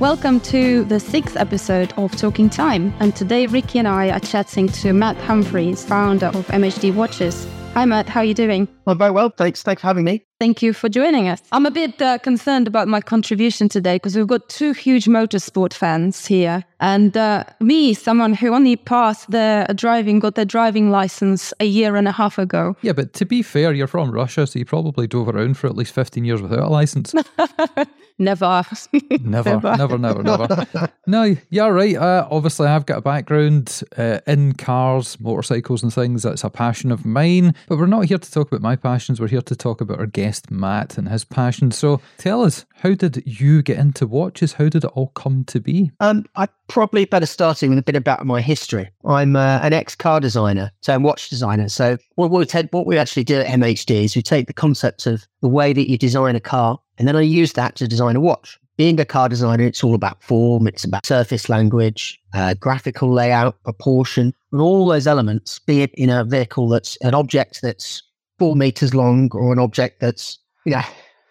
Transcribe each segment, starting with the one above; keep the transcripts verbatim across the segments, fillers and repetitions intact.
Welcome to the sixth episode of Talking Time, and today Rikki and I are chatting to Matt Humphries, founder of M H D Watches. Hi Matt, how are you doing? Well, very well, thanks. Thanks for having me. Thank you for joining us. I'm a bit uh, concerned about my contribution today because we've got two huge motorsport fans here. And uh, me, someone who only passed their driving, got their driving license a year and a half ago. Yeah, but to be fair, you're from Russia, so you probably drove around for at least fifteen years without a license. Never. Never, never, never, never. No, you're right. Uh, obviously, I've got a background uh, in cars, motorcycles and things. That's a passion of mine. But we're not here to talk about my passions. We're here to talk about our guest, Matt, and his passion. So tell us, how did you get into watches? How did it all come to be? Um, I probably better starting with a bit about my history. I'm uh, an ex-car designer, so I'm a watch designer. So what we t- what we actually do at M H D is we take the concept of the way that you design a car, and then I use that to design a watch. Being a car designer, it's all about form, it's about surface language, uh, graphical layout, proportion, and all those elements, be it in a vehicle that's an object that's four meters long or an object that's, you know,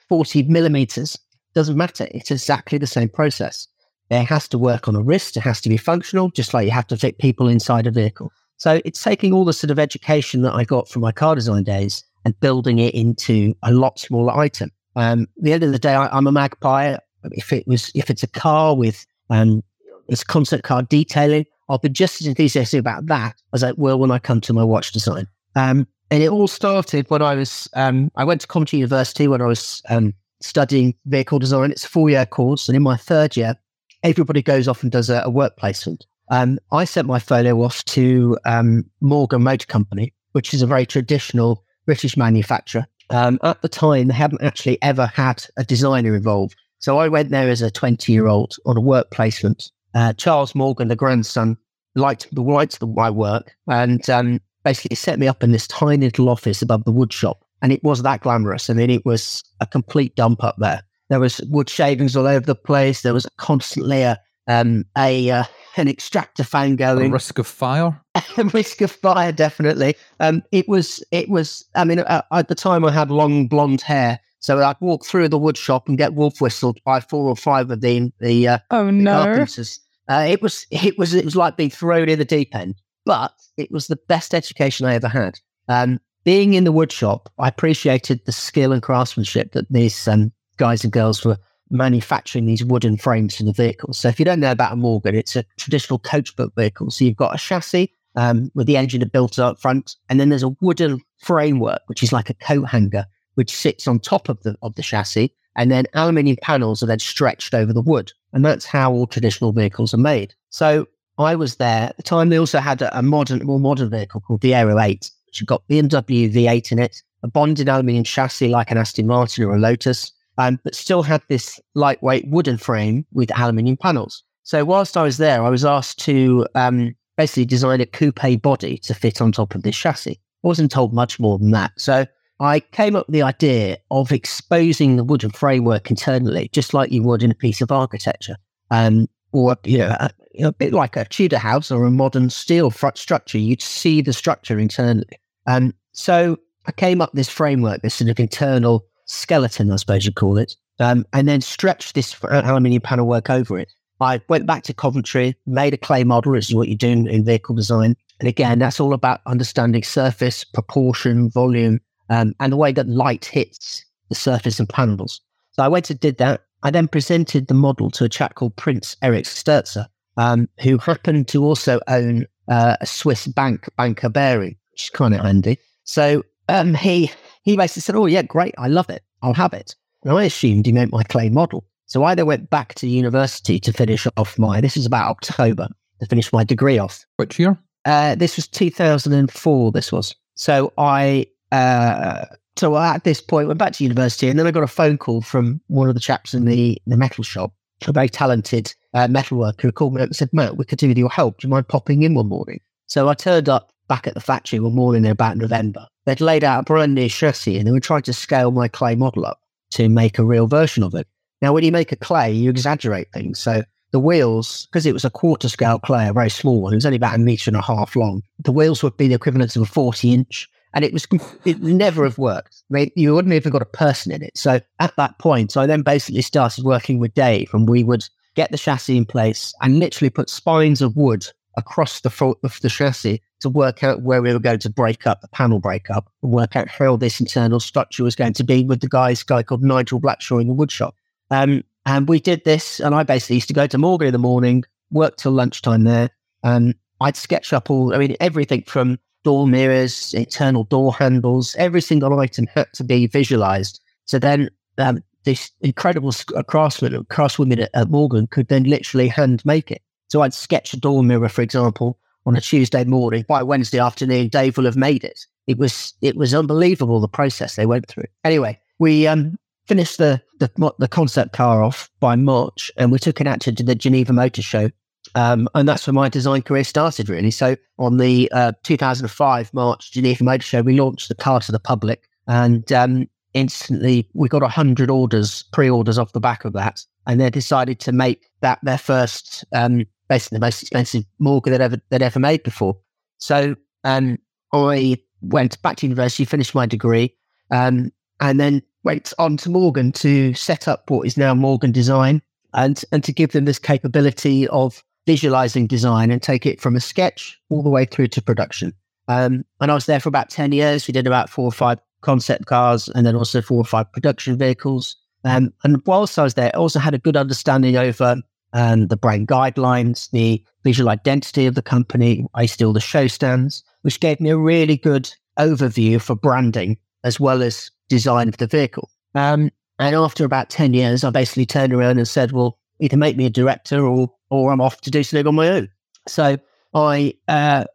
forty millimeters, doesn't matter. It's exactly the same process. It has to work on a wrist. It has to be functional, just like you have to fit people inside a vehicle. So it's taking all the sort of education that I got from my car design days and building it into a lot smaller item. Um, at the end of the day, I, I'm a magpie. If it was, if it's a car with um, it's concept car detailing, I'll be just as enthusiastic about that as I will when I come to my watch design. Um, and it all started when I was, um, I went to Coventry University when I was um, studying vehicle design. It's a four-year course, and in my third year, everybody goes off and does a, a work placement. Um, I sent my folio off to um, Morgan Motor Company, which is a very traditional British manufacturer. Um, at the time, they hadn't actually ever had a designer involved. So I went there as a twenty-year-old on a work placement. Uh, Charles Morgan, the grandson, liked the liked the, my work and um, basically set me up in this tiny little office above the wood shop. And it was that glamorous. I mean, it was a complete dump up there. There was wood shavings all over the place. There was constantly a um, a uh, an extractor fan going. A risk of fire. A risk of fire, definitely. Um, it was it was. I mean, at, at the time I had long blonde hair, so I'd walk through the wood shop and get wolf whistled by four or five of the the uh, oh no the carpenters. Uh, it was it was it was like being thrown in the deep end. But it was the best education I ever had. Um, being in the wood shop, I appreciated the skill and craftsmanship that these. Um, guys and girls were manufacturing these wooden frames for the vehicles. So if you don't know about a Morgan, it's a traditional coachbook vehicle. So you've got a chassis um, with the engine built up front, and then there's a wooden framework, which is like a coat hanger, which sits on top of the of the chassis, and then aluminium panels are then stretched over the wood. And that's how all traditional vehicles are made. So I was there. At the time, they also had a, a modern, more modern vehicle called the Aero eight, which had got B M W V eight in it, a bonded aluminium chassis like an Aston Martin or a Lotus, Um, but still had this lightweight wooden frame with aluminium panels. So whilst I was there, I was asked to um, basically design a coupe body to fit on top of this chassis. I wasn't told much more than that. So I came up with the idea of exposing the wooden framework internally, just like you would in a piece of architecture, um, or you know, a, a bit like a Tudor house or a modern steel front structure. You'd see the structure internally. Um, so I came up with this framework, this sort of internal skeleton, I suppose you'd call it, um, and then stretched this aluminium panel work over it. I went back to Coventry, made a clay model, which is what you do in vehicle design. And again, that's all about understanding surface, proportion, volume, um, and the way that light hits the surface and panels. So I went and did that. I then presented the model to a chap called Prince Eric Sturzer, um, who happened to also own uh, a Swiss bank, Banker Bering, which is kind of handy. So um, he... He basically said, oh, yeah, great. I love it. I'll have it. And I assumed he meant my clay model. So I then went back to university to finish off my, this is about October, to finish my degree off. Which year? Uh, this was two thousand four, this was. So I, uh, so at this point, went back to university, and then I got a phone call from one of the chaps in the, the metal shop, a very talented uh, metal worker who called me up and said, Matt, we could do with your help. Do you mind popping in one morning? So I turned up back at the factory one morning in about November. They'd laid out a brand new chassis and they were trying to scale my clay model up to make a real version of it. Now, when you make a clay, you exaggerate things. So the wheels, because it was a quarter scale clay, a very small one, it was only about a metre and a half long. The wheels would be the equivalent of a forty inch, and it was it never have worked. I mean, you wouldn't have even got a person in it. So at that point, I then basically started working with Dave, and we would get the chassis in place, and literally put spines of wood across the front of the chassis to work out where we were going to break up, the panel break up, and work out how this internal structure was going to be with the guys, guy called Nigel Blackshaw in the woodshop. Um, and we did this, and I basically used to go to Morgan in the morning, work till lunchtime there, and I'd sketch up all, I mean, everything from door mirrors, internal door handles, every single item had to be visualized. So then um, this incredible craftsman, craftswoman at, at Morgan could then literally hand make it. So I'd sketch a door mirror, for example, on a Tuesday morning. By Wednesday afternoon, Dave will have made it. It was it was unbelievable, the process they went through. Anyway, we um, finished the, the the concept car off by March, and we took it out to the Geneva Motor Show, um, and that's where my design career started, really. So on the uh, two thousand five March Geneva Motor Show, we launched the car to the public, and um, instantly we got one hundred orders, pre-orders off the back of that, and they decided to make that their first. Um, basically the most expensive Morgan that ever that ever made before. So um, I went back to university, finished my degree, um, and then went on to Morgan to set up what is now Morgan Design, and and to give them this capability of visualizing design and take it from a sketch all the way through to production. Um, and I was there for about ten years. We did about four or five concept cars and then also four or five production vehicles. Um, and whilst I was there, I also had a good understanding over and the brand guidelines, the visual identity of the company. I still the show stands, which gave me a really good overview for branding as well as design of the vehicle. Um, and after about ten years, I basically turned around and said, well, either make me a director or or I'm off to do something on my own. So I uh,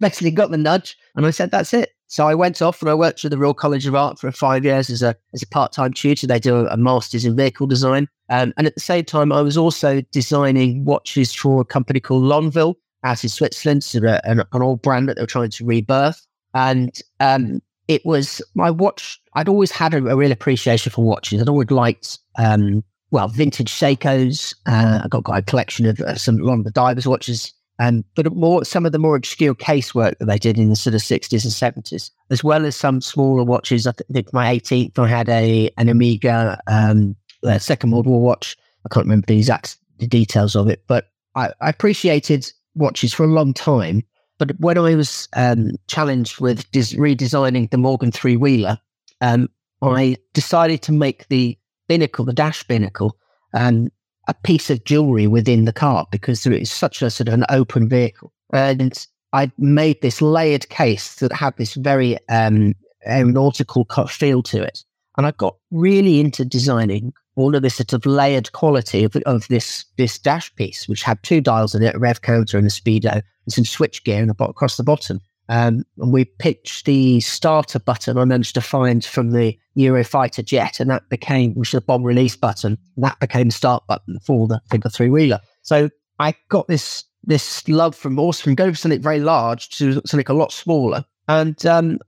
basically got the nudge and I said, that's it. So I went off and I worked with the Royal College of Art for five years as a as a part-time tutor. They do a, a master's in vehicle design. Um, and at the same time, I was also designing watches for a company called Lonville out in Switzerland, so a, an, an old brand that they were trying to rebirth. And um, it was my watch. I'd always had a, a real appreciation for watches. I'd always liked, um, well, vintage Seikos. Uh, I got quite a collection of uh, some Ron the Divers watches. Um, but more some of the more obscure casework that they did in the sort of sixties and seventies, as well as some smaller watches. I think my eighteenth, I had a an Omega um, uh, Second World War watch. I can't remember the exact details of it, but I, I appreciated watches for a long time. But when I was um, challenged with dis- redesigning the Morgan Three-Wheeler, um, I decided to make the binnacle, the dash binnacle, um, a piece of jewelry within the car, because it was such a sort of an open vehicle. And I made this layered case that had this very um, aeronautical feel to it. And I got really into designing all of this sort of layered quality of, of this this dash piece, which had two dials in it, a rev counter and a speedo, and some switch gear in the, across the bottom. Um, and we pitched the starter button I managed to find from the Eurofighter jet, and that became, which is a bomb release button, and that became the start button for the, the three-wheeler. So I got this this love from also from going from something very large to something a lot smaller. And um,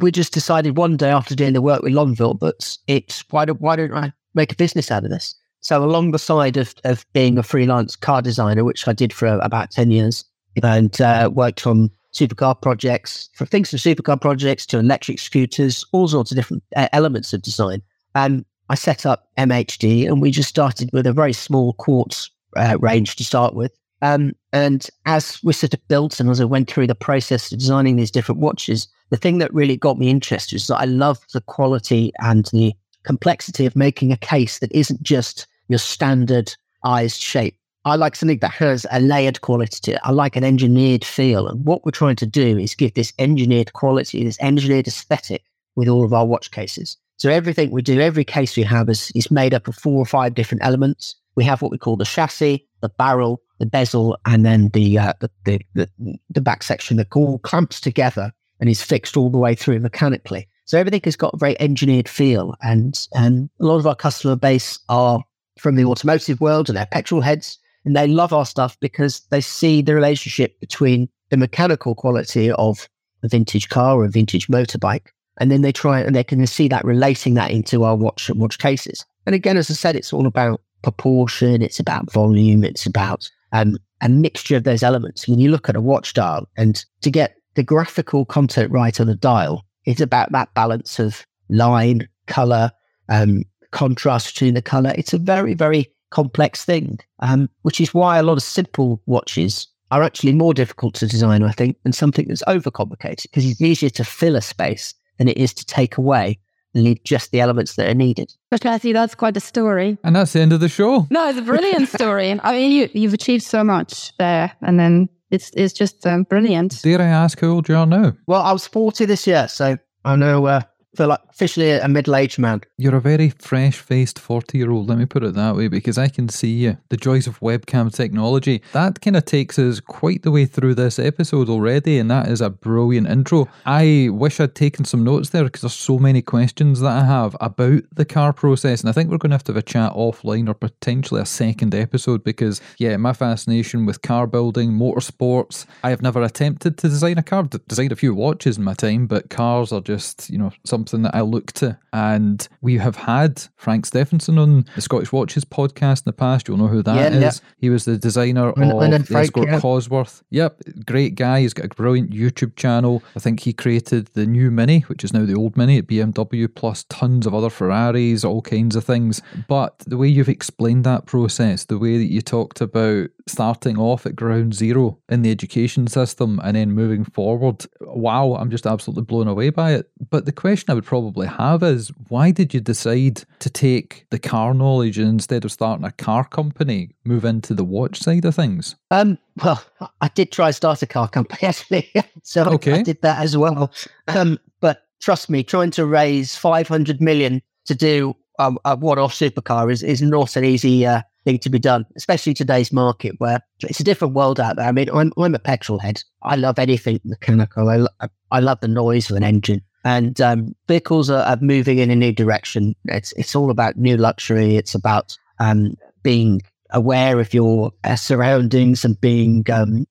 we just decided one day after doing the work with Lonville, that it's, why don't, why don't I make a business out of this? So along the side of, of being a freelance car designer, which I did for about ten years, and uh, worked on supercar projects, from things from supercar projects to electric scooters, all sorts of different uh, elements of design. And I set up M H D, and we just started with a very small quartz uh, range to start with. Um, and as we sort of built and as I went through the process of designing these different watches, the thing that really got me interested is that I love the quality and the complexity of making a case that isn't just your standardized shape. I like something that has a layered quality to it. I like an engineered feel. And what we're trying to do is give this engineered quality, this engineered aesthetic with all of our watch cases. So everything we do, every case we have is, is made up of four or five different elements. We have what we call the chassis, the barrel, the bezel, and then the uh, the, the, the the back section that all clamps together and is fixed all the way through mechanically. So everything has got a very engineered feel. And, and a lot of our customer base are from the automotive world and they're petrol heads. And they love our stuff because they see the relationship between the mechanical quality of a vintage car or a vintage motorbike. And then they try and they can see that relating that into our watch and watch cases. And again, as I said, it's all about proportion. It's about volume. It's about um, a mixture of those elements. When you look at a watch dial, and to get the graphical content right on a dial, it's about that balance of line, color, um, contrast between the color. It's a very, very complex thing, um, which is why a lot of simple watches are actually more difficult to design, I think, than something that's overcomplicated, because it's easier to fill a space than it is to take away. You need just the elements that are needed. But Kathy, that's quite a story. And that's the end of the show. No, it's a brilliant story. I mean, you, you've achieved so much there, and then it's it's just um, brilliant. Dare I ask how old you are now? Well, I was forty this year, so I know... Uh, feel like officially a middle-aged man. You're a very fresh-faced forty-year-old, let me put it that way, because I can see you. The joys of webcam technology. That kind of takes us quite the way through this episode already, and that is a brilliant intro. I wish I'd taken some notes there, because there's so many questions that I have about the car process, and I think we're going to have to have a chat offline or potentially a second episode, because, yeah, my fascination with car building, motorsports, I have never attempted to design a car. I've designed a few watches in my time, but cars are just, you know, something that I look to. And we have had Frank Stephenson on the Scottish Watches podcast in the past. You'll know who that yeah, is. Yeah. He was the designer and, of and Frank, the Escort yeah. Cosworth. Yep, great guy. He's got a brilliant YouTube channel. I think he created the new Mini, which is now the old Mini at B M W, plus tons of other Ferraris, all kinds of things. But the way you've explained that process, the way that you talked about starting off at ground zero in the education system and then moving forward, wow, I'm just absolutely blown away by it. But the question I would probably have is, why did you decide to take the car knowledge and instead of starting a car company, move into the watch side of things? Um, well, I did try to start a car company, actually. So okay. I, I did that as well. Um, but trust me, trying to raise five hundred million to do um, a one-off supercar is, is not an easy uh, thing to be done, especially today's market where it's a different world out there. I mean, I'm, I'm a petrol head. I love anything mechanical. I, lo- I love the noise of an engine. And um, vehicles are, are moving in a new direction. It's it's all about new luxury. It's about um, being aware of your uh, surroundings and being um,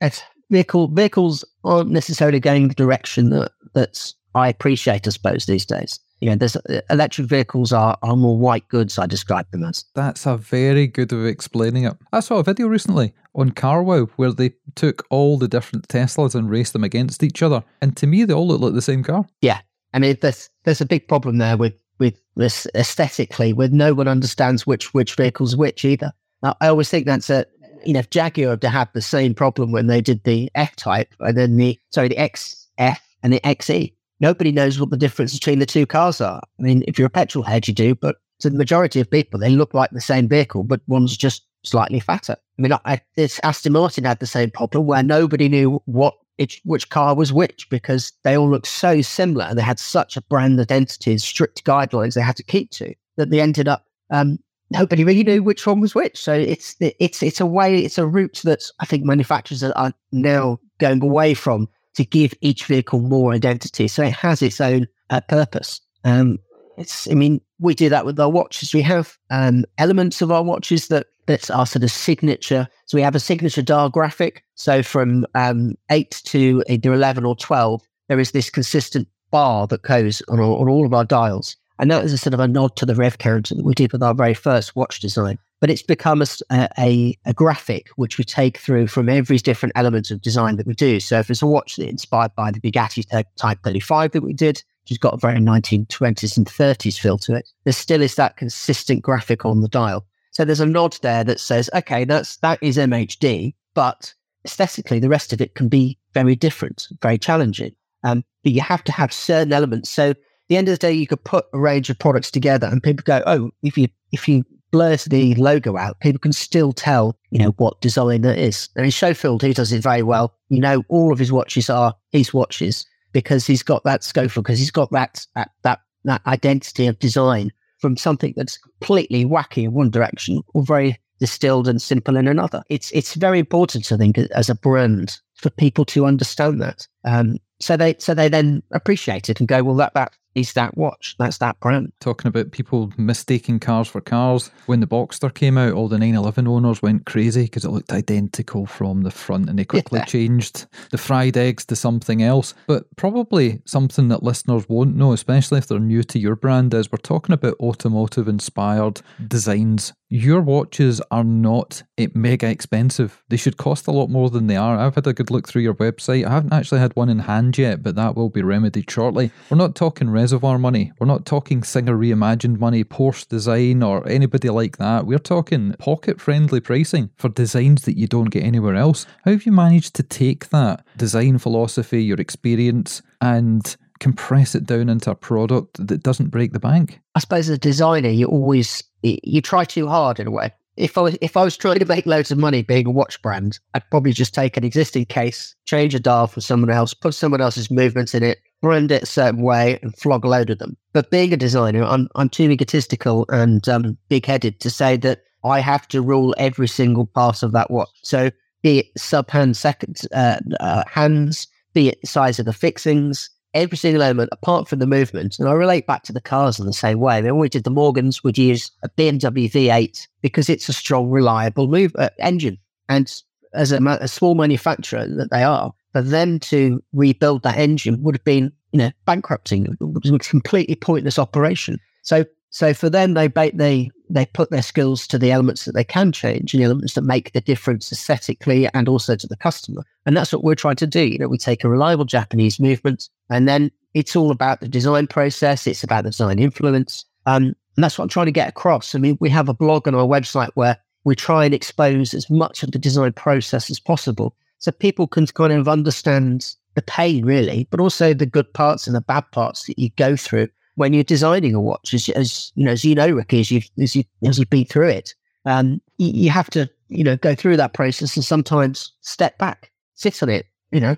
it's vehicle vehicles aren't necessarily going the direction that that's I appreciate, I suppose, these days. You know, there's electric vehicles are, are more white goods, I describe them as. That's a very good way of explaining it. I saw a video recently on CarWow where they took all the different Teslas and raced them against each other. And to me, they all look like the same car. Yeah. I mean, there's there's a big problem there with, with this aesthetically, where no one understands which, which vehicle's which either. Now, I always think that's a, you know, Jaguar had to have the same problem when they did the F-Type and then the, sorry, the X F and the X E. Nobody knows what the difference between the two cars are. I mean, if you're a petrol head, you do, but to the majority of people, they look like the same vehicle, but one's just slightly fatter. I mean, I, this Aston Martin had the same problem where nobody knew what it, which car was which because they all looked so similar and they had such a brand identity and strict guidelines they had to keep to that they ended up, um, nobody really knew which one was which. So it's it's it's a way, it's a route that I think manufacturers are now going away from, to give each vehicle more identity. So it has its own uh, purpose. Um, it's, I mean, we do that with our watches. We have um, elements of our watches that that's our sort of signature. So we have a signature dial graphic. So from um, eight to either eleven or twelve, there is this consistent bar that goes on, on all of our dials. And that is a sort of a nod to the rev counter that we did with our very first watch design. But it's become a, a, a graphic which we take through from every different element of design that we do. So if it's a watch that's inspired by the Bugatti Type thirty-five that we did, which has got a very nineteen twenties and thirties feel to it, there still is that consistent graphic on the dial. So there's a nod there that says, okay, that's that is M H D, but aesthetically the rest of it can be very different, very challenging. Um, but you have to have certain elements. So at the end of the day, you could put a range of products together and people go, oh, if you if you... blurs the logo out, people can still tell, you know, what design that is. I mean, Schofield, he does it very well. You know, all of his watches are his watches because he's got that Schofield, because he's got that, that that that identity of design from something that's completely wacky in one direction or very distilled and simple in another. It's it's very important, I think, as a brand for people to understand that. Um, so they so they then appreciate it and go, well, that that. is that watch, that's that brand. Talking about people mistaking cars for cars, when the Boxster came out, all the nine eleven owners went crazy because it looked identical from the front and they quickly yeah. changed the fried eggs to something else. But probably something that listeners won't know, especially if they're new to your brand, is we're talking about automotive inspired designs. Your watches are not mega expensive. They should cost a lot more than they are. I've had a good look through your website. I haven't actually had one in hand yet, but that will be remedied shortly. We're not talking red is of our money. We're not talking Singer Reimagined money, Porsche Design or anybody like that. We're talking pocket-friendly pricing for designs that you don't get anywhere else. How have you managed to take that design philosophy, your experience, and compress it down into a product that doesn't break the bank? I suppose as a designer, you always, you try too hard in a way. If I was, if I was trying to make loads of money being a watch brand, I'd probably just take an existing case, change a dial for someone else, put someone else's movements in it, brand it a certain way, and flog a load of them. But being a designer, I'm I'm too egotistical and um, big-headed to say that I have to rule every single part of that watch. So be it sub-hand seconds, uh, uh, hands, be it size of the fixings, every single element apart from the movement. And I relate back to the cars in the same way. I mean, when we did the Morgans, we'd use a B M W V eight because it's a strong, reliable move, uh, engine. And as a, a small manufacturer that they are, for them to rebuild that engine would have been, you know, bankrupting. It was a completely pointless operation. So so for them, they they they put their skills to the elements that they can change and the elements that make the difference aesthetically and also to the customer. And that's what we're trying to do. You know, we take a reliable Japanese movement, and then it's all about the design process. It's about the design influence. Um, and that's what I'm trying to get across. I mean, we have a blog on our website where we try and expose as much of the design process as possible so people can kind of understand the pain, really, but also the good parts and the bad parts that you go through when you're designing a watch. As, as you know, as you know, Rikki, as you've, as you, as you've been through it, um, you, you have to, you know, go through that process and sometimes step back, sit on it, you know,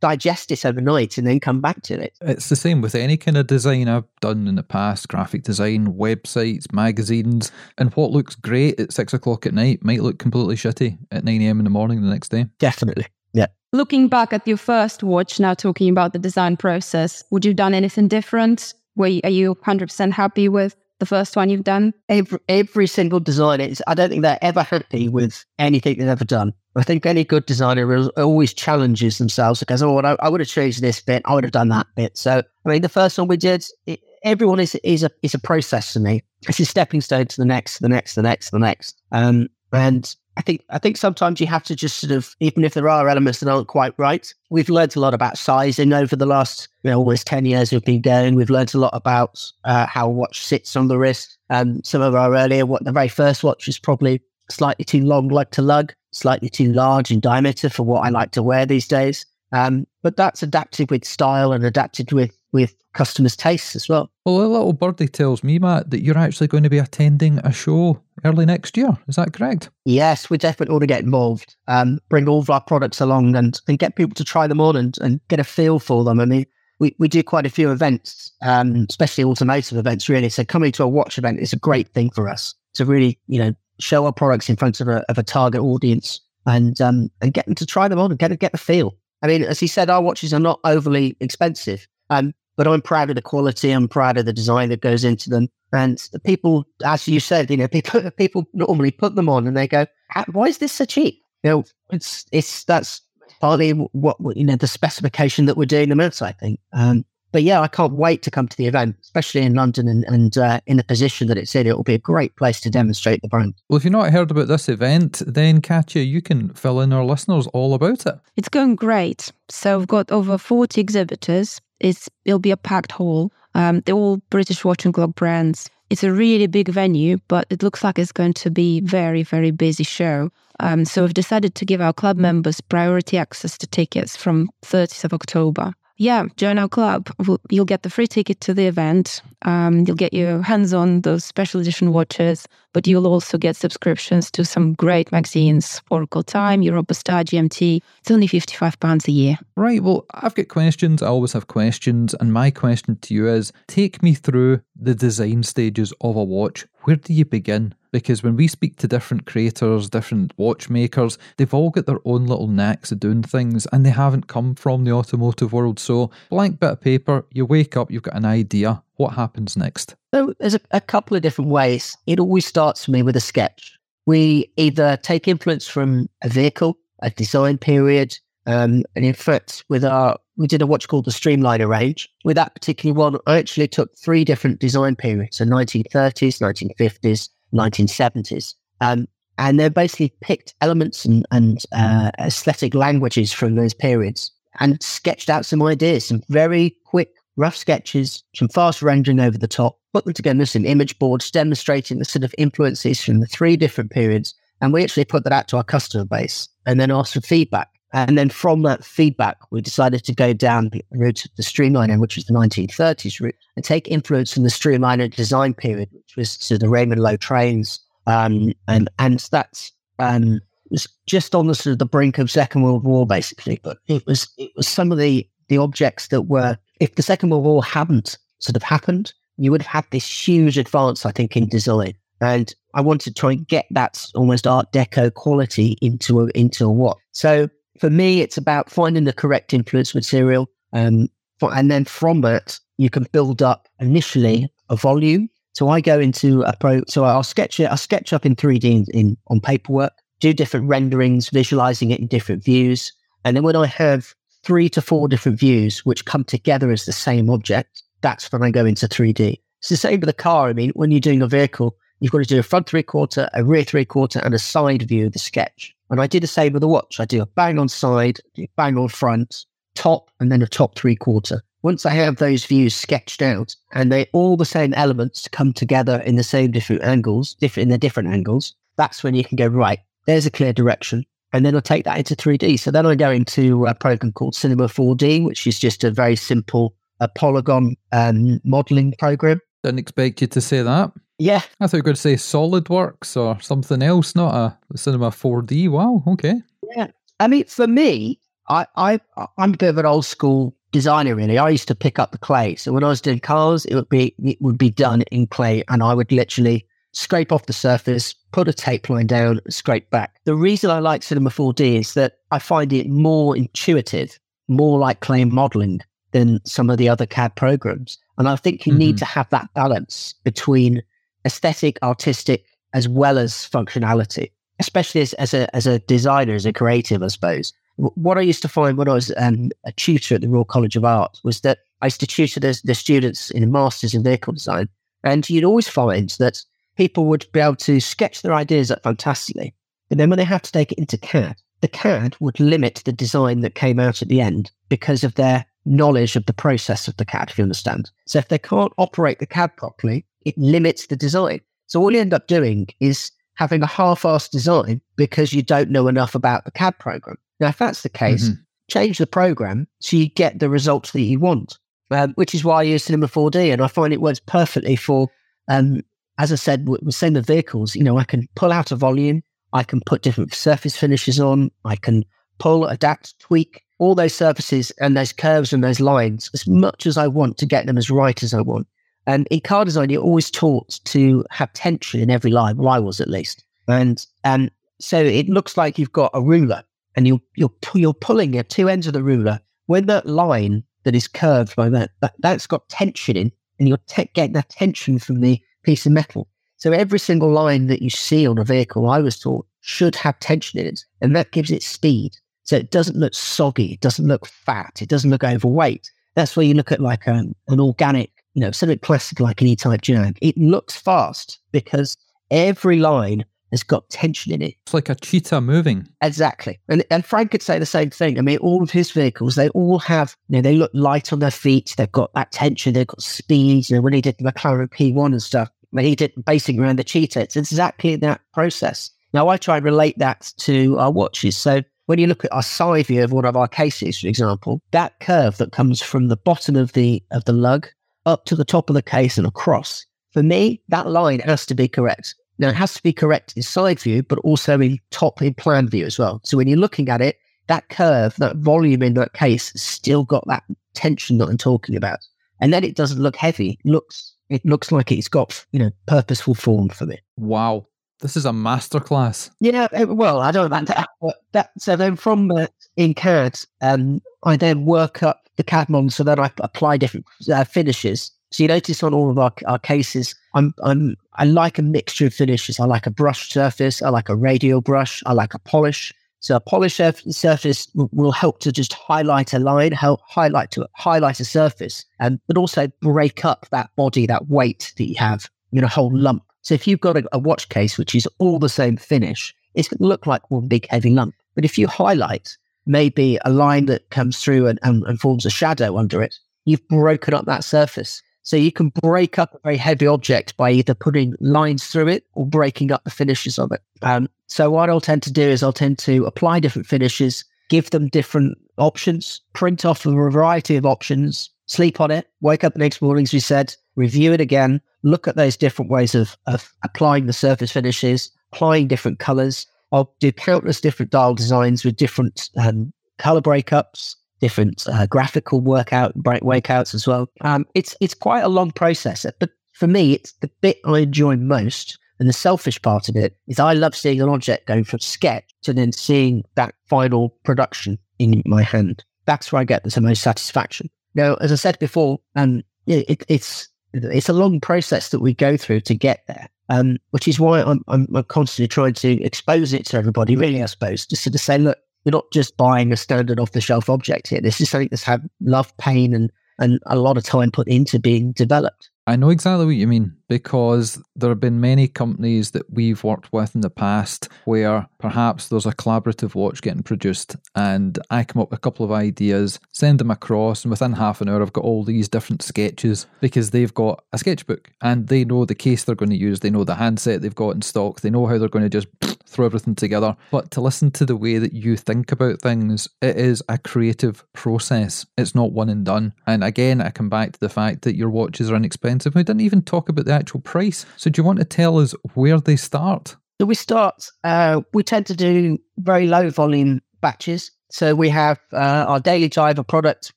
digest it overnight and then come back to it. It's the same with any kind of design I've done in the past, graphic design, websites, magazines, and what looks great at six o'clock at night might look completely shitty at nine a.m. in the morning the next day. Definitely, yeah. Looking back at your first watch, now talking about the design process, would you have done anything different? Were you, are you one hundred percent happy with the first one you've done? Every, every single designer, is, I don't think they're ever happy with anything they've ever done. I think any good designer always challenges themselves because, oh, I, I would have chosen this bit, I would have done that bit. So, I mean, the first one we did, it, everyone is is a is a process to me. It's a stepping stone to the next, the next, the next, the next. Um, and I think I think sometimes you have to just sort of, even if there are elements that aren't quite right, we've learned a lot about sizing over the last, you know, almost ten years we've been going. We've learned a lot about uh, how a watch sits on the wrist. Um, some of our earlier, what the very first watch was probably slightly too long lug to lug, slightly too large in diameter for what I like to wear these days. Um, but that's adapted with style and adapted with, with customers' tastes as well. Well, a little birdie tells me, Matt, that you're actually going to be attending a show early next year. Is that correct? Yes, we definitely ought to get involved, um, bring all of our products along and, and get people to try them on and, and get a feel for them. I mean, we, we do quite a few events, um, especially automotive events, really. So coming to a watch event is a great thing for us to really, you know, show our products in front of a, of a target audience and um, and get them to try them on and get, get the feel. I mean, as he said, our watches are not overly expensive, um, but I'm proud of the quality. I'm proud of the design that goes into them. And people, as you said, you know, people people normally put them on and they go, why is this so cheap? You know, it's it's that's partly what, you know, the specification that we're doing them at, I think. Um, but yeah, I can't wait to come to the event, especially in London and, and uh, in the position that it's in. It will be a great place to demonstrate the brand. Well, if you've not heard about this event, then Katya, you can fill in our listeners all about it. It's going great. So we've got over forty exhibitors. It's, it'll be a packed hall. Um, they're all British watch and clock brands. It's a really big venue, but it looks like it's going to be very, very busy show. Um, so we've decided to give our club members priority access to tickets from thirtieth of October. Yeah, join our club. You'll get the free ticket to the event. Um, you'll get your hands on those special edition watches, but you'll also get subscriptions to some great magazines, Oracle Time, Europastar, G M T. It's only fifty-five pounds a year. Right, well, I've got questions. I always have questions. And my question to you is, take me through the design stages of a watch. Where do you begin? Because when we speak to different creators, different watchmakers, they've all got their own little knacks of doing things and they haven't come from the automotive world. So blank bit of paper, you wake up, you've got an idea. What happens next? So there's a, a couple of different ways. It always starts for me with a sketch. We either take influence from a vehicle, a design period, um, and in fact, with our we did a watch called the Streamliner range. With that particular one, I actually took three different design periods, so nineteen thirties, nineteen fifties, nineteen seventies. Um, and they basically picked elements and, and uh, aesthetic languages from those periods and sketched out some ideas, some very quick, rough sketches, some fast rendering over the top, put them together as an image boards, demonstrating the sort of influences from the three different periods. And we actually put that out to our customer base and then asked for feedback. And then from that feedback, we decided to go down the route of the streamliner, which was the nineteen thirties route, and take influence from the streamliner design period, which was to the Raymond Lowe trains. Um, and, and that's um, was just on the sort of the brink of Second World War, basically. But it was it was some of the, the objects that were, if the Second World War hadn't sort of happened, you would have had this huge advance, I think, in design. And I wanted to try and get that almost Art Deco quality into a, into a watch. So for me, it's about finding the correct influence material. Um, for, and then from it, you can build up initially a volume. So I go into a pro, so I'll sketch it, I'll sketch up in three D in, in, on paperwork, do different renderings, visualizing it in different views. And then when I have three to four different views, which come together as the same object, that's when I go into three D. It's the same with a car. I mean, when you're doing a vehicle, you've got to do a front three quarter, a rear three quarter, and a side view of the sketch. And I did the same with the watch. I do a bang on side, bang on front, top, and then a top three quarter. Once I have those views sketched out, and they all the same elements come together in the same different angles, different in the different angles, that's when you can go, right, there's a clear direction. And then I take that into three D. So then I go into a program called Cinema four D, which is just a very simple a polygon um, modeling program. Didn't expect you to say that. Yeah. I thought you were going to say SolidWorks or something else, not a Cinema four D. Wow, okay. Yeah. I mean, for me, I, I, I'm a bit of an old school designer, really. I used to pick up the clay. So when I was doing cars, it would be it would be done in clay, and I would literally scrape off the surface, put a tape line down, scrape back. The reason I like Cinema four D is that I find it more intuitive, more like clay modeling than some of the other C A D programs. And I think you mm-hmm. need to have that balance between aesthetic, artistic, as well as functionality, especially as, as a as a designer, as a creative, I suppose. What I used to find when I was um, a tutor at the Royal College of Art was that I used to tutor the, the students in a master's in vehicle design. And you'd always find that people would be able to sketch their ideas up fantastically. But then when they have to take it into C A D, the C A D would limit the design that came out at the end because of their knowledge of the process of the C A D, if you understand. So if they can't operate the C A D properly, it limits the design. So all you end up doing is having a half-assed design because you don't know enough about the C A D program. Now, if that's the case, mm-hmm. change the program so you get the results that you want, um, which is why I use Cinema four D. And I find it works perfectly for, um, as I said, with same the vehicles, you know, I can pull out a volume, I can put different surface finishes on, I can pull, adapt, tweak all those surfaces and those curves and those lines as much as I want to get them as right as I want. And in car design, you're always taught to have tension in every line. Well, I was at least. And um, so it looks like you've got a ruler and you're you're you're pulling at two ends of the ruler. When that line that is curved by that, that that's got tension in, and you're te- getting that tension from the piece of metal. So every single line that you see on a vehicle, I was taught, should have tension in it, and that gives it speed. So it doesn't look soggy, it doesn't look fat, it doesn't look overweight. That's where you look at like um, an organic, you know, sort of classic like an E-Type Jag. It looks fast because every line has got tension in it. It's like a cheetah moving. Exactly. And and Frank could say the same thing. I mean, all of his vehicles, they all have, you know, they look light on their feet. They've got that tension. They've got speed. You know, when he did the McLaren P one and stuff, when he did basing around the cheetah, it's exactly that process. Now, I try and relate that to our watches. So when you look at our side view of one of our cases, for example, that curve that comes from the bottom of the of the lug up to the top of the case and across, for me, that line has to be correct. Now, it has to be correct in side view, but also in top in plan view as well. So when you're looking at it, that curve, that volume in that case, still got that tension that I'm talking about. And then it doesn't look heavy. It looks, it looks like it's got, you know, purposeful form for me. Wow. This is a masterclass. Yeah, well, I don't know that. that so then from uh, in C A D, um, I then work up the C A D model, so that I apply different uh, finishes. So you notice on all of our, our cases, I'm, I'm, I like a mixture of finishes. I like a brush surface. I like a radial brush. I like a polish. So a polish surf- surface w- will help to just highlight a line, help highlight to highlight a surface, and but also break up that body, that weight that you have, you know, whole lump. So if you've got a, a watch case, which is all the same finish, it's going to look like one big heavy lump. But if you highlight maybe a line that comes through and, and, and forms a shadow under it, you've broken up that surface. So you can break up a very heavy object by either putting lines through it or breaking up the finishes of it. Um, so what I'll tend to do is I'll tend to apply different finishes, give them different options, print off of a variety of options, sleep on it, wake up the next morning, as we said, review it again, look at those different ways of, of applying the surface finishes, applying different colors. I'll do countless different dial designs with different um, color breakups, different uh, graphical workout break wakeouts as well. Um, it's it's quite a long process, but for me, it's the bit I enjoy most, and the selfish part of it is I love seeing an object going from sketch to then seeing that final production in my hand. That's where I get the most satisfaction. Now, as I said before, um, it, it's it's a long process that we go through to get there, um, which is why I'm, I'm I'm constantly trying to expose it to everybody. Really, I suppose, just to say, look, you're not just buying a standard off-the-shelf object here. This is something that's had love, pain, and and a lot of time put into being developed. I know exactly what you mean, because there have been many companies that we've worked with in the past where perhaps there's a collaborative watch getting produced and I come up with a couple of ideas, send them across, and within half an hour I've got all these different sketches because they've got a sketchbook and they know the case they're going to use, they know the handset they've got in stock, they know how they're going to just throw everything together. But to listen to the way that you think about things, it is a creative process. It's not one and done. And again, I come back to the fact that your watches are inexpensive. We didn't even talk about the actual price. So do you want to tell us where they start? So we start, uh, we tend to do very low volume batches. So we have uh, our daily driver product.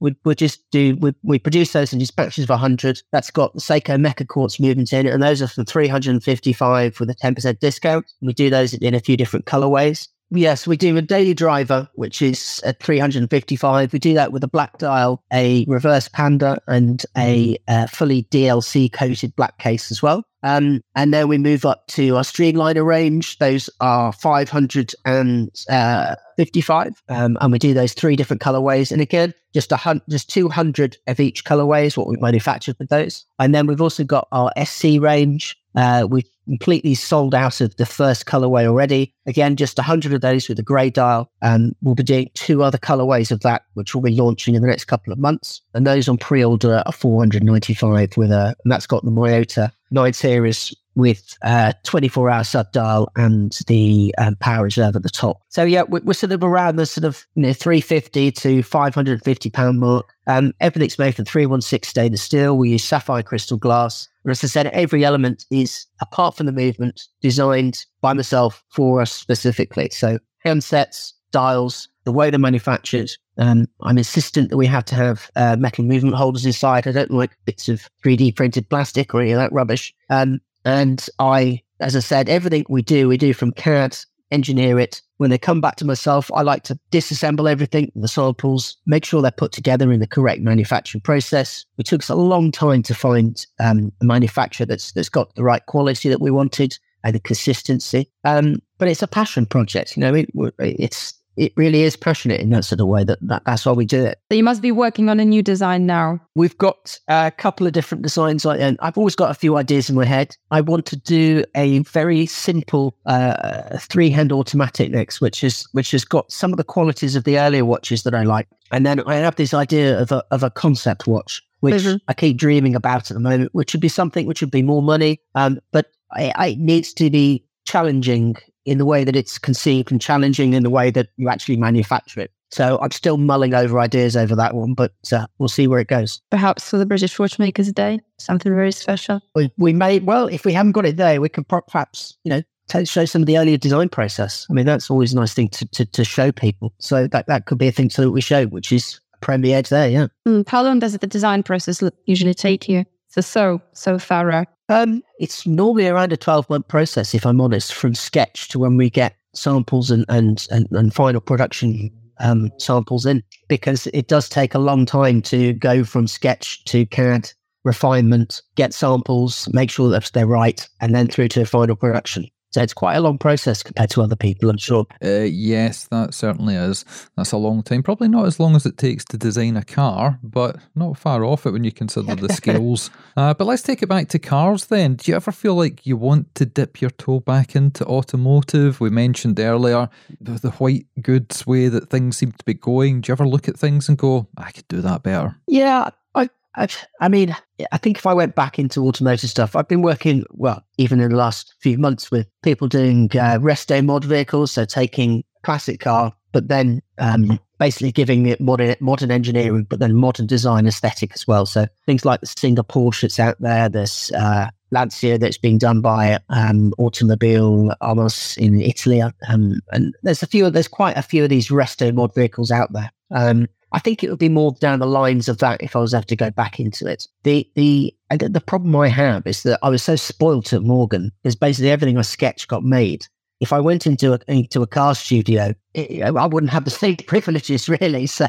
We, we just do, we, we produce those in just batches of one hundred. That's got the Seiko Mecha Quartz movements in it. And those are for three hundred fifty-five with a ten percent discount. We do those in a few different colorways. Yes, we do a daily driver, which is at three hundred fifty-five. We do that with a black dial, a reverse panda, and a uh, fully D L C coated black case as well. Um, and then we move up to our Streamliner range. Those are five hundred fifty-five, um, and we do those three different colorways. And again, just a hun- just two hundred of each colorway is what we manufactured with those. And then we've also got our S C range. Uh, we've completely sold out of the first colorway already. Again, just one hundred of those with a grey dial. And we'll be doing two other colorways of that, which we'll be launching in the next couple of months. And those on pre-order are four hundred ninety-five with a, and that's got the Miyota nine series with a twenty-four hour sub-dial and the um, power reserve at the top. So yeah, we're, we're sort of around the sort of, you know, three hundred fifty to five hundred fifty pound mark. Um, everything's made from three one six stainless steel. We use sapphire crystal glass. And as I said, every element is, apart from the movement, designed by myself for us specifically. So handsets, dials, the way they're manufactured. Um, I'm insistent that we have to have uh, metal movement holders inside. I don't like bits of three D printed plastic or any of that rubbish. Um, and I, as I said, everything we do, we do from C A D, engineer it. When they come back to myself, I like to disassemble everything, the samples, make sure they're put together in the correct manufacturing process. It took us a long time to find um, a manufacturer that's that's got the right quality that we wanted and the consistency. Um, but it's a passion project, you know. It, it's it really is passionate in that sort of way. That, that that's why we do it. So you must be working on a new design now. We've got a couple of different designs, and I've always got a few ideas in my head. I want to do a very simple uh, three-hand automatic next, which is which has got some of the qualities of the earlier watches that I like. And then I have this idea of a of a concept watch, which mm-hmm. I keep dreaming about at the moment, which would be something which would be more money, um, but I, I, it needs to be challenging in the way that it's conceived and challenging in the way that you actually manufacture it. So I'm still mulling over ideas over that one, but uh, we'll see where it goes. Perhaps for the British Watchmakers Day, something very special. We, we may, well, if we haven't got it there, we can perhaps, you know, t- show some of the earlier design process. I mean, that's always a nice thing to, to, to show people. So that, that could be a thing so that we show, which is a premiere there, yeah. Mm, how long does the design process usually take you? So, so, so thorough. Um, it's normally around a twelve-month process, if I'm honest, from sketch to when we get samples and and, and, and final production um, samples in, because it does take a long time to go from sketch to C A D, refinement, get samples, make sure that they're right, and then through to final production. So it's quite a long process compared to other people, I'm sure. Uh, yes, that certainly is. That's a long time. Probably not as long as it takes to design a car, but not far off it when you consider the skills. Uh, but let's take it back to cars then. Do you ever feel like you want to dip your toe back into automotive? We mentioned earlier the, the white goods way that things seem to be going. Do you ever look at things and go, I could do that better? Yeah, I I, I mean, I think if I went back into automotive stuff, I've been working, well, even in the last few months with people doing uh, rest day mod vehicles, so taking classic car, but then um, basically giving it modern, modern engineering, but then modern design aesthetic as well. So things like the Singer Porsche that's out there, there's uh, Lancia that's being done by um, Automobile Amos in Italy, um, and there's a few. There's quite a few of these resto mod vehicles out there. Um, I think it would be more down the lines of that if I was ever to go back into it. The the the problem I have is that I was so spoilt at Morgan, is basically everything I sketched got made. If I went into a, into a car studio, it, I wouldn't have the same privileges, really. So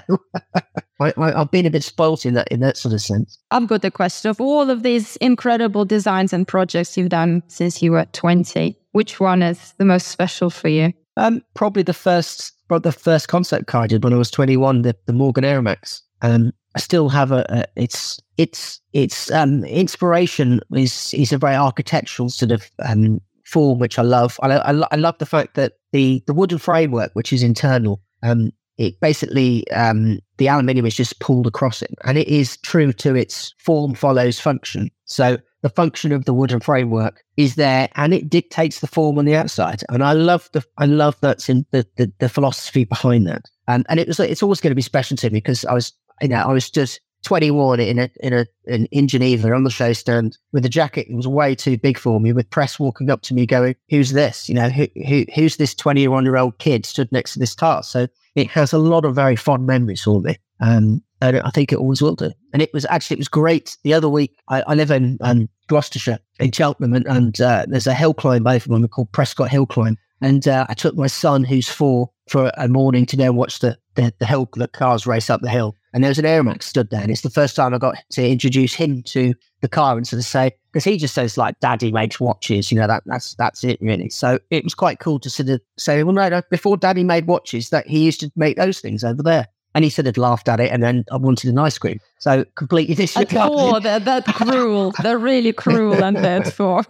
I, I, I've been a bit spoilt in that in that sort of sense. I've got the question of all of these incredible designs and projects you've done since you were twenty. Which one is the most special for you? Um, probably the first. The first concept car I did when I was twenty-one, the, the Morgan Aeromax. Um, I still have a, a it's it's it's um, inspiration is is a very architectural sort of um, form which I love. I, I, I love the fact that the the wooden framework, which is internal, um, it basically um, the aluminium is just pulled across it, and it is true to its form follows function. So the function of the wooden framework is there, and it dictates the form on the outside. And I love the, I love that's in the, the the philosophy behind that. And and it was, it's always going to be special to me because I was, you know, I was just twenty-one in a in a in, in Geneva on the show stand with a jacket that was way too big for me, with press walking up to me going, "Who's this? You know, who who who's this twenty-one year old kid stood next to this car?" So it has a lot of very fond memories for me. Um, and I think it always will do. And it was actually, it was great. The other week, I, I live in um, Gloucestershire, in Cheltenham, and, and uh, there's a hill climb over one called Prescott Hill Climb. And uh, I took my son, who's four, for a morning to go and watch the, the, the, hill, the cars race up the hill. And there was an Aeromax stood there. And it's the first time I got to introduce him to the car and sort of say, because he just says, like, "Daddy makes watches," you know, that that's that's it, really. So it was quite cool to sort of say, well, no, no, before Daddy made watches, that he used to make those things over there. And he said he'd laughed at it, and then I wanted an ice cream. So completely disregarded. Oh, they're that cruel. They're really cruel, and that's for.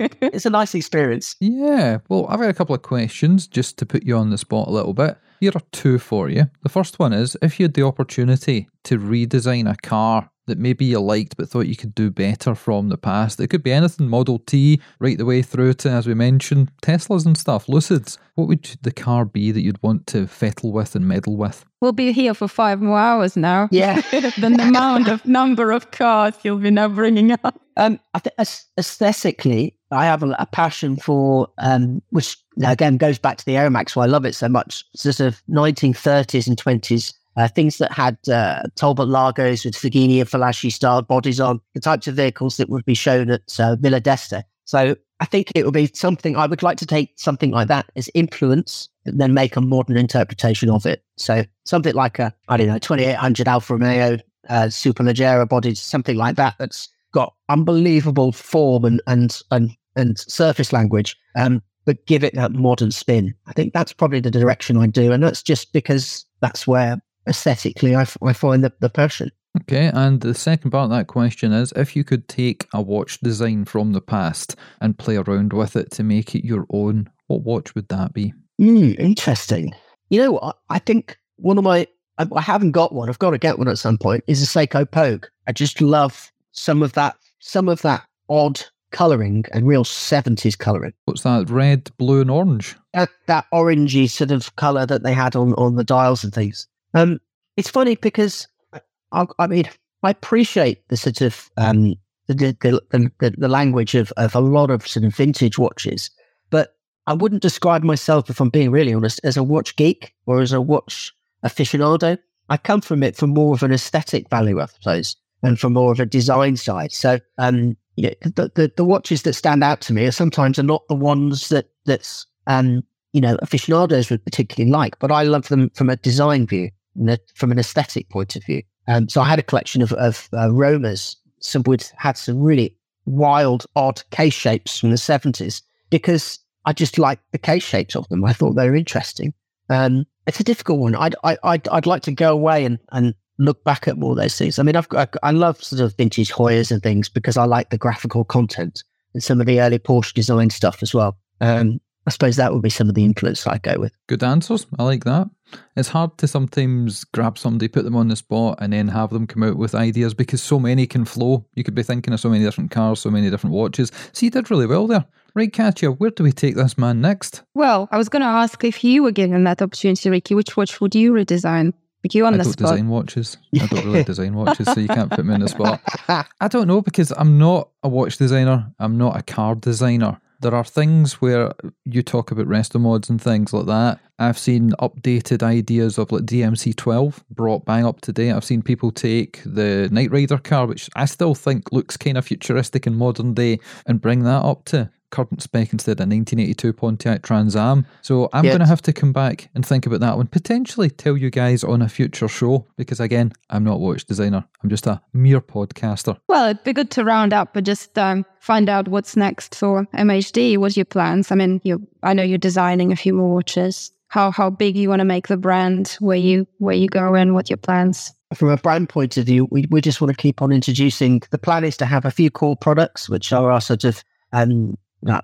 It's a nice experience. Yeah. Well, I've got a couple of questions just to put you on the spot a little bit. Here are two for you. The first one is, if you had the opportunity to redesign a car that maybe you liked but thought you could do better from the past, it could be anything, Model T, right the way through to, as we mentioned, Teslas and stuff, Lucids, what would the car be that you'd want to fettle with and meddle with? We'll be here for five more hours now. Yeah. The amount of number of cars you'll be now bringing up. Um, I think aesthetically, I have a, a passion for, um, which again goes back to the Aeromax, why I love it so much, sort of nineteen thirties and twenties. Uh, things that had uh, Talbot Largos with Fagini and Falaschi styled bodies on, the types of vehicles that would be shown at uh, Villa d'Este. So I think it would be something, I would like to take something like that as influence and then make a modern interpretation of it. So something like a, I don't know, twenty-eight hundred Alfa Romeo uh, Superleggera bodies, something like that, that's got unbelievable form and and and, and surface language, um, but give it that modern spin. I think that's probably the direction I do. And that's just because that's where aesthetically I, f- I find the, the passion. Okay, and the second part of that question is, if you could take a watch design from the past and play around with it to make it your own, what watch would that be? Mm, interesting. You know what, I think one of my, I, I haven't got one, I've got to get one at some point, is a Seiko Pogue. I just love some of that, some of that odd colouring and real seventies colouring. What's that, red, blue and orange? That, that orangey sort of colour that they had on, on the dials and things. Um, it's funny because I, I mean I appreciate the sort of um, the, the, the the language of, of a lot of sort of vintage watches, but I wouldn't describe myself, if I'm being really honest, as a watch geek or as a watch aficionado. I come from it for more of an aesthetic value, I suppose, and for more of a design side. So um, you know, the, the the watches that stand out to me are sometimes are not the ones that that's um, you know, aficionados would particularly like, but I love them from a design view, from an aesthetic point of view. Um, so I had a collection of, of uh, Romas, some which had some really wild, odd case shapes from the seventies, because I just liked the case shapes of them. I thought they were interesting. Um, it's a difficult one. I'd, I, I'd, I'd like to go away and, and look back at more of those things. I mean, I've got, I love sort of vintage Hoyas and things because I like the graphical content and some of the early Porsche design stuff as well. Um, I suppose that would be some of the influence I go with. Good answers. I like that. It's hard to sometimes grab somebody, put them on the spot, and then have them come out with ideas, because so many can flow. You could be thinking of so many different cars, so many different watches. So you did really well there. Right, Katya, where do we take this man next? Well, I was going to ask, if you were given that opportunity, Rikki, which watch would you redesign? Like you on I the don't spot. design watches. I don't really design watches, so you can't put me in the spot. I don't know, because I'm not a watch designer. I'm not a car designer. There are things where you talk about resto mods and things like that. I've seen updated ideas of like D M C twelve brought bang up to date. I've seen people take the Knight Rider car, which I still think looks kind of futuristic in modern day, and bring that up to current spec instead of nineteen eighty-two Pontiac Trans Am. So I'm yes. going to have to come back and think about that one. Potentially tell you guys on a future show, because again, I'm not a watch designer. I'm just a mere podcaster. Well, it'd be good to round up and just um, find out what's next for M H D. What's your plans? I mean, you. I know you're designing a few more watches. How how big you want to make the brand? Where you where you go and what your plans? From a brand point of view, we we just want to keep on introducing. The plan is to have a few core products, which are our sort of um.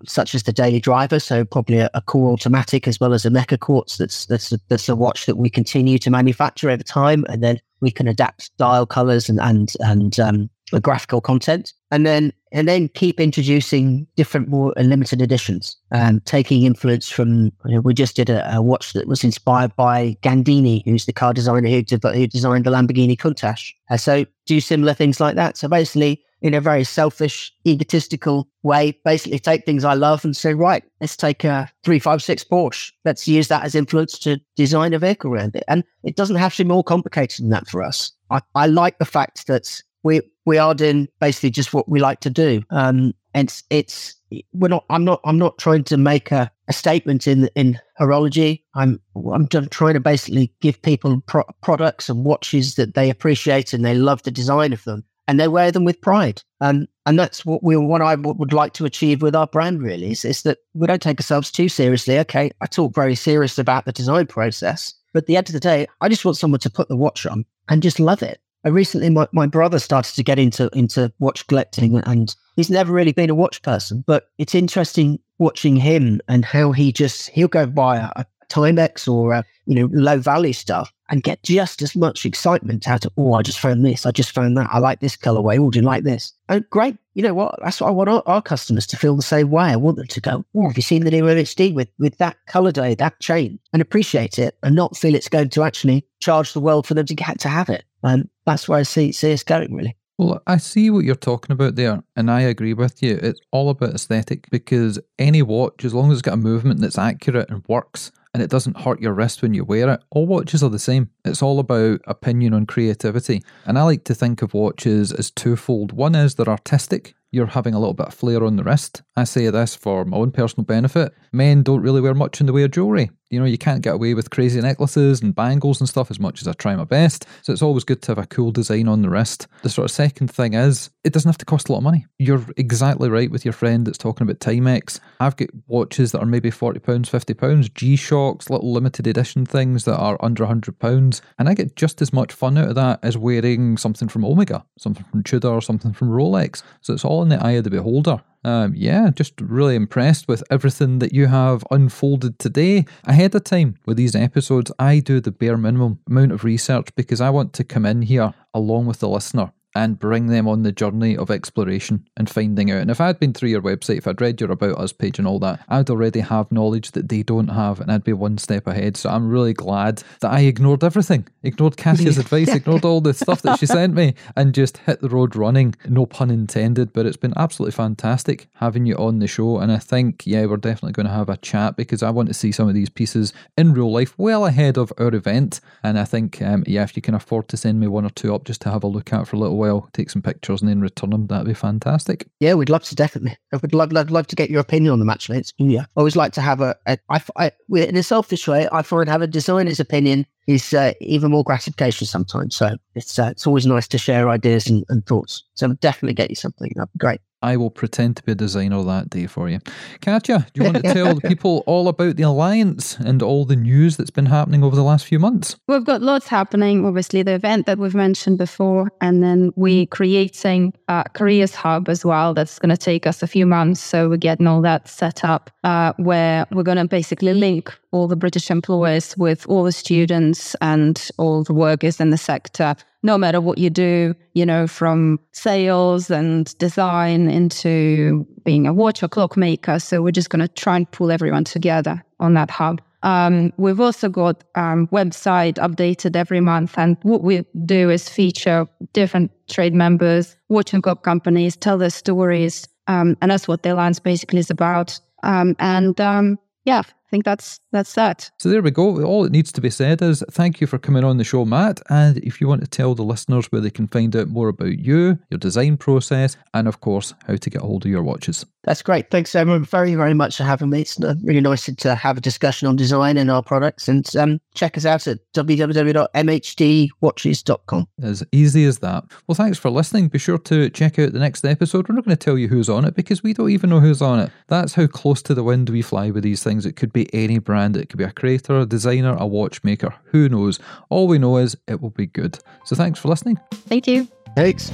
such as the daily driver, so probably a, a core automatic as well as a mecha quartz. That's that's a, that's a watch that we continue to manufacture over time, and then we can adapt dial colors and and and um, the graphical content, and then and then keep introducing different more limited editions, um, taking influence from. You know, we just did a, a watch that was inspired by Gandini, who's the car designer who did, who designed the Lamborghini Countach. Uh, so do similar things like that. So basically, in a very selfish, egotistical way, basically take things I love and say, right, let's take a three five six Porsche. Let's use that as influence to design a vehicle around it. And it doesn't have to be more complicated than that for us. I, I like the fact that we we are doing basically just what we like to do. Um, and it's, it's we're not. I'm not. I'm not trying to make a, a statement in in horology. I'm I'm just trying to basically give people pro- products and watches that they appreciate and they love the design of them. And they wear them with pride. Um, and that's what we, what I w- would like to achieve with our brand, really, is, is that we don't take ourselves too seriously. Okay, I talk very serious about the design process, but at the end of the day, I just want someone to put the watch on and just love it. I recently, my, my brother started to get into, into watch collecting, and he's never really been a watch person, but it's interesting watching him and how he just, he'll go buy a, a Timex or a, you know, low value stuff, and get just as much excitement out of, oh, I just found this, I just found that, I like this colorway, oh, do you like this? And great, you know what, that's what I want our, our customers to feel the same way. I want them to go, oh, have you seen the new M H D with, with that color day, that chain, and appreciate it, and not feel it's going to actually charge the world for them to get to have it. And that's where I see, see us going, really. Well, I see what you're talking about there, and I agree with you. It's all about aesthetic, because any watch, as long as it's got a movement that's accurate and works, and it doesn't hurt your wrist when you wear it. All watches are the same. It's all about opinion on creativity. And I like to think of watches as twofold. One is they're artistic. You're having a little bit of flair on the wrist. I say this for my own personal benefit. Men don't really wear much in the way of jewellery. You know, you can't get away with crazy necklaces and bangles and stuff as much as I try my best. So it's always good to have a cool design on the wrist. The sort of second thing is, it doesn't have to cost a lot of money. You're exactly right with your friend that's talking about Timex. I've got watches that are maybe forty pounds, fifty pounds, G-Shocks, little limited edition things that are under one hundred pounds. And I get just as much fun out of that as wearing something from Omega, something from Tudor, something from Rolex. So it's all in the eye of the beholder. Um, yeah, just really impressed with everything that you have unfolded today. Ahead of time with these episodes, I do the bare minimum amount of research, because I want to come in here along with the listener and bring them on the journey of exploration and finding out. And if I'd been through your website, if I'd read your About Us page and all that, I'd already have knowledge that they don't have, and I'd be one step ahead. So I'm really glad that I ignored everything, ignored Katya's advice, ignored all the stuff that she sent me, and just hit the road running. No pun intended, but it's been absolutely fantastic having you on the show. And I think, yeah, we're definitely going to have a chat, because I want to see some of these pieces in real life well ahead of our event. And I think, um, yeah, if you can afford to send me one or two up just to have a look at for a little well, take some pictures and then return them, that'd be fantastic. Yeah, we'd love to, definitely. I would love, love, love to get your opinion on them, actually. It's, yeah, I always like to have a, a I, I, in a selfish way, I find having a designer's opinion is uh, even more gratification sometimes. So it's uh, it's always nice to share ideas and, and thoughts. So I'll definitely get you something. That'd be great. I will pretend to be a designer that day for you. Katya, do you want to tell the people all about the Alliance and all the news that's been happening over the last few months? We've got lots happening. Obviously, the event that we've mentioned before, and then we're creating a careers hub as well. That's going to take us a few months. So we're getting all that set up uh, where we're going to basically link all the British employers with all the students and all the workers in the sector. No matter what you do, you know, from sales and design into being a watch or clockmaker. So we're just going to try and pull everyone together on that hub. Um, we've also got um, website updated every month. And what we do is feature different trade members, watch and clock companies, tell their stories. Um, and that's what the Alliance basically is about. Um, and um, yeah. I think that's that's that. So there we go. All it needs to be said is thank you for coming on the show, Matt. And if you want to tell the listeners where they can find out more about you, your design process, and of course, how to get hold of your watches. That's great. Thanks, everyone, very, very much for having me. It's really nice to have a discussion on design and our products. And um, check us out at w w w dot m h d watches dot com. As easy as that. Well, thanks for listening. Be sure to check out the next episode. We're not going to tell you who's on it because we don't even know who's on it. That's how close to the wind we fly with these things. It could be any brand. It could be a creator, a designer, a watchmaker. Who knows? All we know is it will be good. So thanks for listening. Thank you. Thanks.